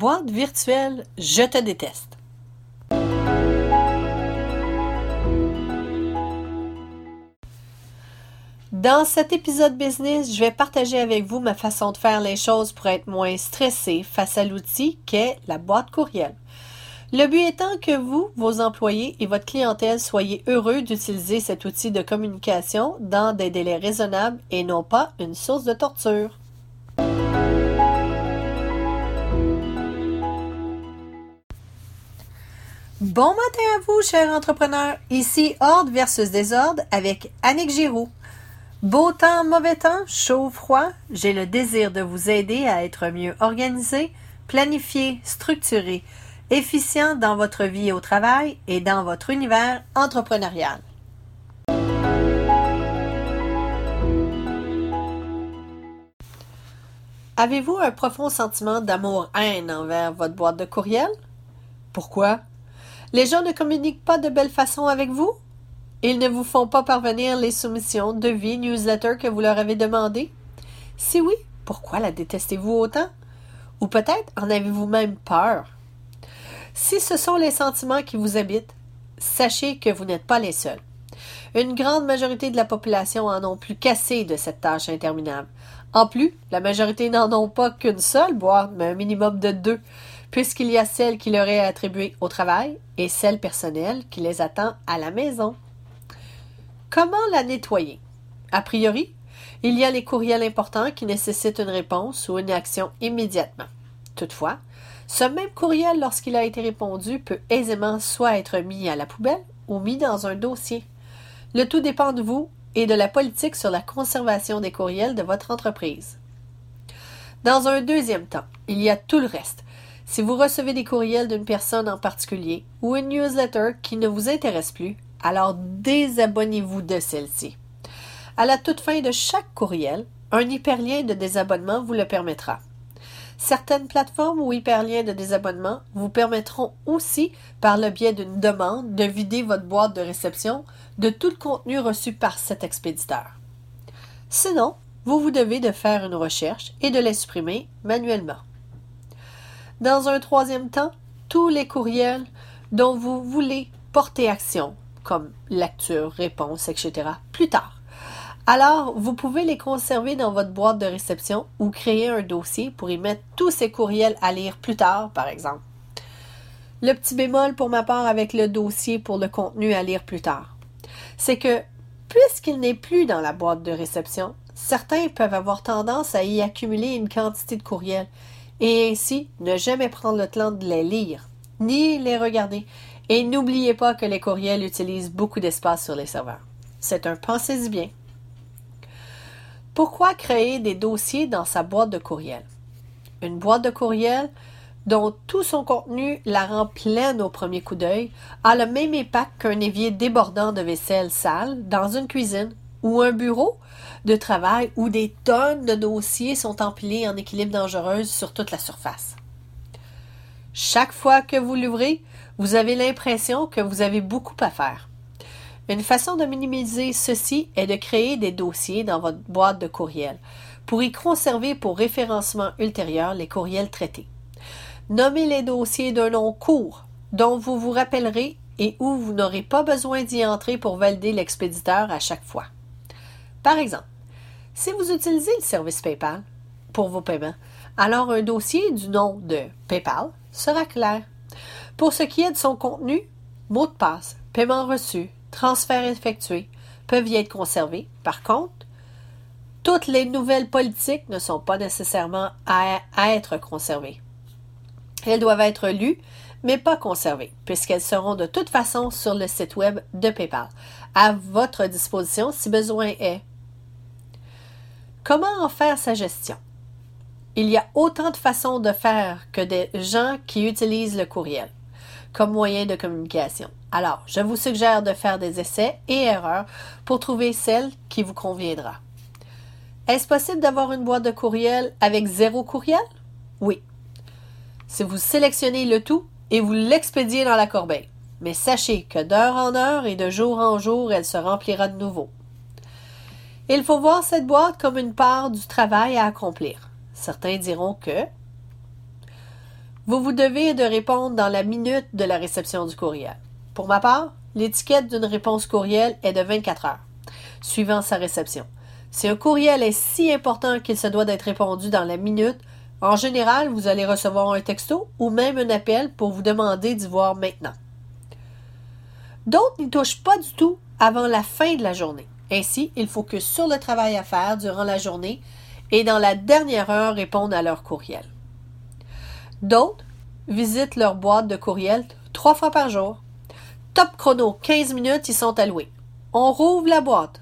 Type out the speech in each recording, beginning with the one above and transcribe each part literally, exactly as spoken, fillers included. Boîte virtuelle, je te déteste. Dans cet épisode business, je vais partager avec vous ma façon de faire les choses pour être moins stressée face à l'outil qu'est la boîte courriel. Le but étant que vous, vos employés et votre clientèle soyez heureux d'utiliser cet outil de communication dans des délais raisonnables et non pas une source de torture. Bon matin à vous, chers entrepreneurs! Ici Ordre versus Désordre avec Annick Giraud. Beau temps, mauvais temps, chaud, froid, j'ai le désir de vous aider à être mieux organisé, planifié, structuré, efficient dans votre vie au travail et dans votre univers entrepreneurial. Avez-vous un profond sentiment d'amour-haine envers votre boîte de courriel? Pourquoi? Les gens ne communiquent pas de belle façon avec vous? Ils ne vous font pas parvenir les soumissions, devis, newsletters que vous leur avez demandées? Si oui, pourquoi la détestez-vous autant? Ou peut-être en avez-vous même peur? Si ce sont les sentiments qui vous habitent, sachez que vous n'êtes pas les seuls. Une grande majorité de la population en ont plus cassé de cette tâche interminable. En plus, la majorité n'en ont pas qu'une seule boîte, mais un minimum de deux, puisqu'il y a celle qui leur est attribuée au travail et celle personnelle qui les attend à la maison. Comment la nettoyer? A priori, il y a les courriels importants qui nécessitent une réponse ou une action immédiatement. Toutefois, ce même courriel, lorsqu'il a été répondu, peut aisément soit être mis à la poubelle ou mis dans un dossier. Le tout dépend de vous et de la politique sur la conservation des courriels de votre entreprise. Dans un deuxième temps, il y a tout le reste. Si vous recevez des courriels d'une personne en particulier ou une newsletter qui ne vous intéresse plus, alors désabonnez-vous de celle-ci. À la toute fin de chaque courriel, un hyperlien de désabonnement vous le permettra. Certaines plateformes ou hyperliens de désabonnement vous permettront aussi, par le biais d'une demande, de vider votre boîte de réception de tout le contenu reçu par cet expéditeur. Sinon, vous vous devez de faire une recherche et de les supprimer manuellement. Dans un troisième temps, tous les courriels dont vous voulez porter action, comme lecture, réponse, et cetera, plus tard. Alors, vous pouvez les conserver dans votre boîte de réception ou créer un dossier pour y mettre tous ces courriels à lire plus tard, par exemple. Le petit bémol pour ma part avec le dossier pour le contenu à lire plus tard, c'est que, puisqu'il n'est plus dans la boîte de réception, certains peuvent avoir tendance à y accumuler une quantité de courriels et ainsi ne jamais prendre le temps de les lire, ni les regarder. Et n'oubliez pas que les courriels utilisent beaucoup d'espace sur les serveurs. C'est un pensez-y bien. Pourquoi créer des dossiers dans sa boîte de courriel? Une boîte de courriel dont tout son contenu la rend pleine au premier coup d'œil a le même impact qu'un évier débordant de vaisselle sale dans une cuisine ou un bureau de travail où des tonnes de dossiers sont empilés en équilibre dangereux sur toute la surface. Chaque fois que vous l'ouvrez, vous avez l'impression que vous avez beaucoup à faire. Une façon de minimiser ceci est de créer des dossiers dans votre boîte de courriel pour y conserver pour référencement ultérieur les courriels traités. Nommez les dossiers d'un nom court dont vous vous rappellerez et où vous n'aurez pas besoin d'y entrer pour valider l'expéditeur à chaque fois. Par exemple, si vous utilisez le service PayPal pour vos paiements, alors un dossier du nom de PayPal sera clair. Pour ce qui est de son contenu, mots de passe, paiement reçu, transferts effectués peuvent y être conservés. Par contre, toutes les nouvelles politiques ne sont pas nécessairement à, à être conservées. Elles doivent être lues, mais pas conservées, puisqu'elles seront de toute façon sur le site web de PayPal, à votre disposition si besoin est. Comment en faire sa gestion? Il y a autant de façons de faire que des gens qui utilisent le courriel comme moyen de communication. Alors, je vous suggère de faire des essais et erreurs pour trouver celle qui vous conviendra. Est-ce possible d'avoir une boîte de courriel avec zéro courriel? Oui. Si vous sélectionnez le tout et vous l'expédiez dans la corbeille. Mais sachez que d'heure en heure et de jour en jour, elle se remplira de nouveau. Il faut voir cette boîte comme une part du travail à accomplir. Certains diront que... Vous vous devez de répondre dans la minute de la réception du courriel. Pour ma part, l'étiquette d'une réponse courriel est de vingt-quatre heures, suivant sa réception. Si un courriel est si important qu'il se doit d'être répondu dans la minute, en général, vous allez recevoir un texto ou même un appel pour vous demander d'y voir maintenant. D'autres n'y touchent pas du tout avant la fin de la journée. Ainsi, ils focusent sur le travail à faire durant la journée et dans la dernière heure répondent à leur courriel. D'autres visitent leur boîte de courriel trois fois par jour. Top chrono, quinze minutes, ils sont alloués. On rouvre la boîte.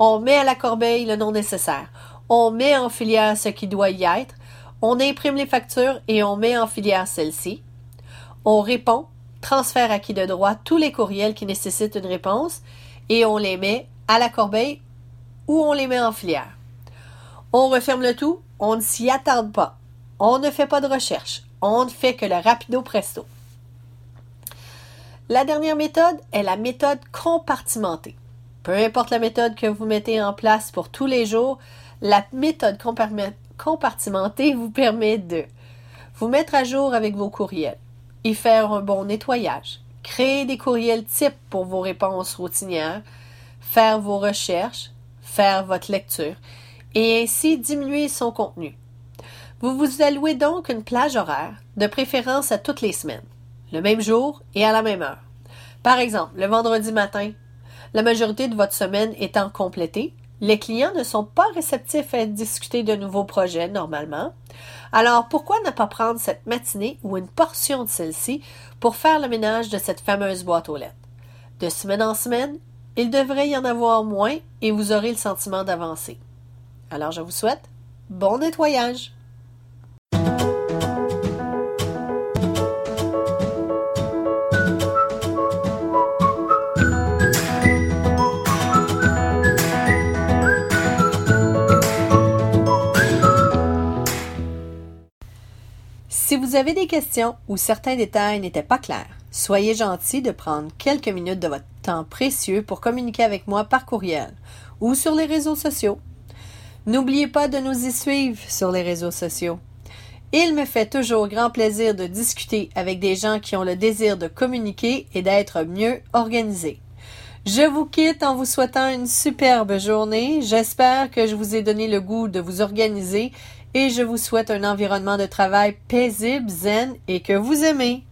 On met à la corbeille le non nécessaire. On met en filière ce qui doit y être. On imprime les factures et on met en filière celles-ci. On répond, transfère à qui de droit tous les courriels qui nécessitent une réponse et on les met à la corbeille ou on les met en filière. On referme le tout, on ne s'y attarde pas. On ne fait pas de recherche. On ne fait que le rapido presto. La dernière méthode est la méthode compartimentée. Peu importe la méthode que vous mettez en place pour tous les jours, la méthode compartimentée vous permet de vous mettre à jour avec vos courriels, y faire un bon nettoyage, créer des courriels types pour vos réponses routinières, faire vos recherches, faire votre lecture et ainsi diminuer son contenu. Vous vous allouez donc une plage horaire, de préférence à toutes les semaines, le même jour et à la même heure. Par exemple, le vendredi matin, la majorité de votre semaine étant complétée, les clients ne sont pas réceptifs à discuter de nouveaux projets normalement. Alors, pourquoi ne pas prendre cette matinée ou une portion de celle-ci pour faire le ménage de cette fameuse boîte aux lettres? De semaine en semaine, il devrait y en avoir moins et vous aurez le sentiment d'avancer. Alors, je vous souhaite bon nettoyage! Si vous avez des questions ou certains détails n'étaient pas clairs, soyez gentil de prendre quelques minutes de votre temps précieux pour communiquer avec moi par courriel ou sur les réseaux sociaux. N'oubliez pas de nous y suivre sur les réseaux sociaux. Il me fait toujours grand plaisir de discuter avec des gens qui ont le désir de communiquer et d'être mieux organisés. Je vous quitte en vous souhaitant une superbe journée. J'espère que je vous ai donné le goût de vous organiser. Et je vous souhaite un environnement de travail paisible, zen et que vous aimez.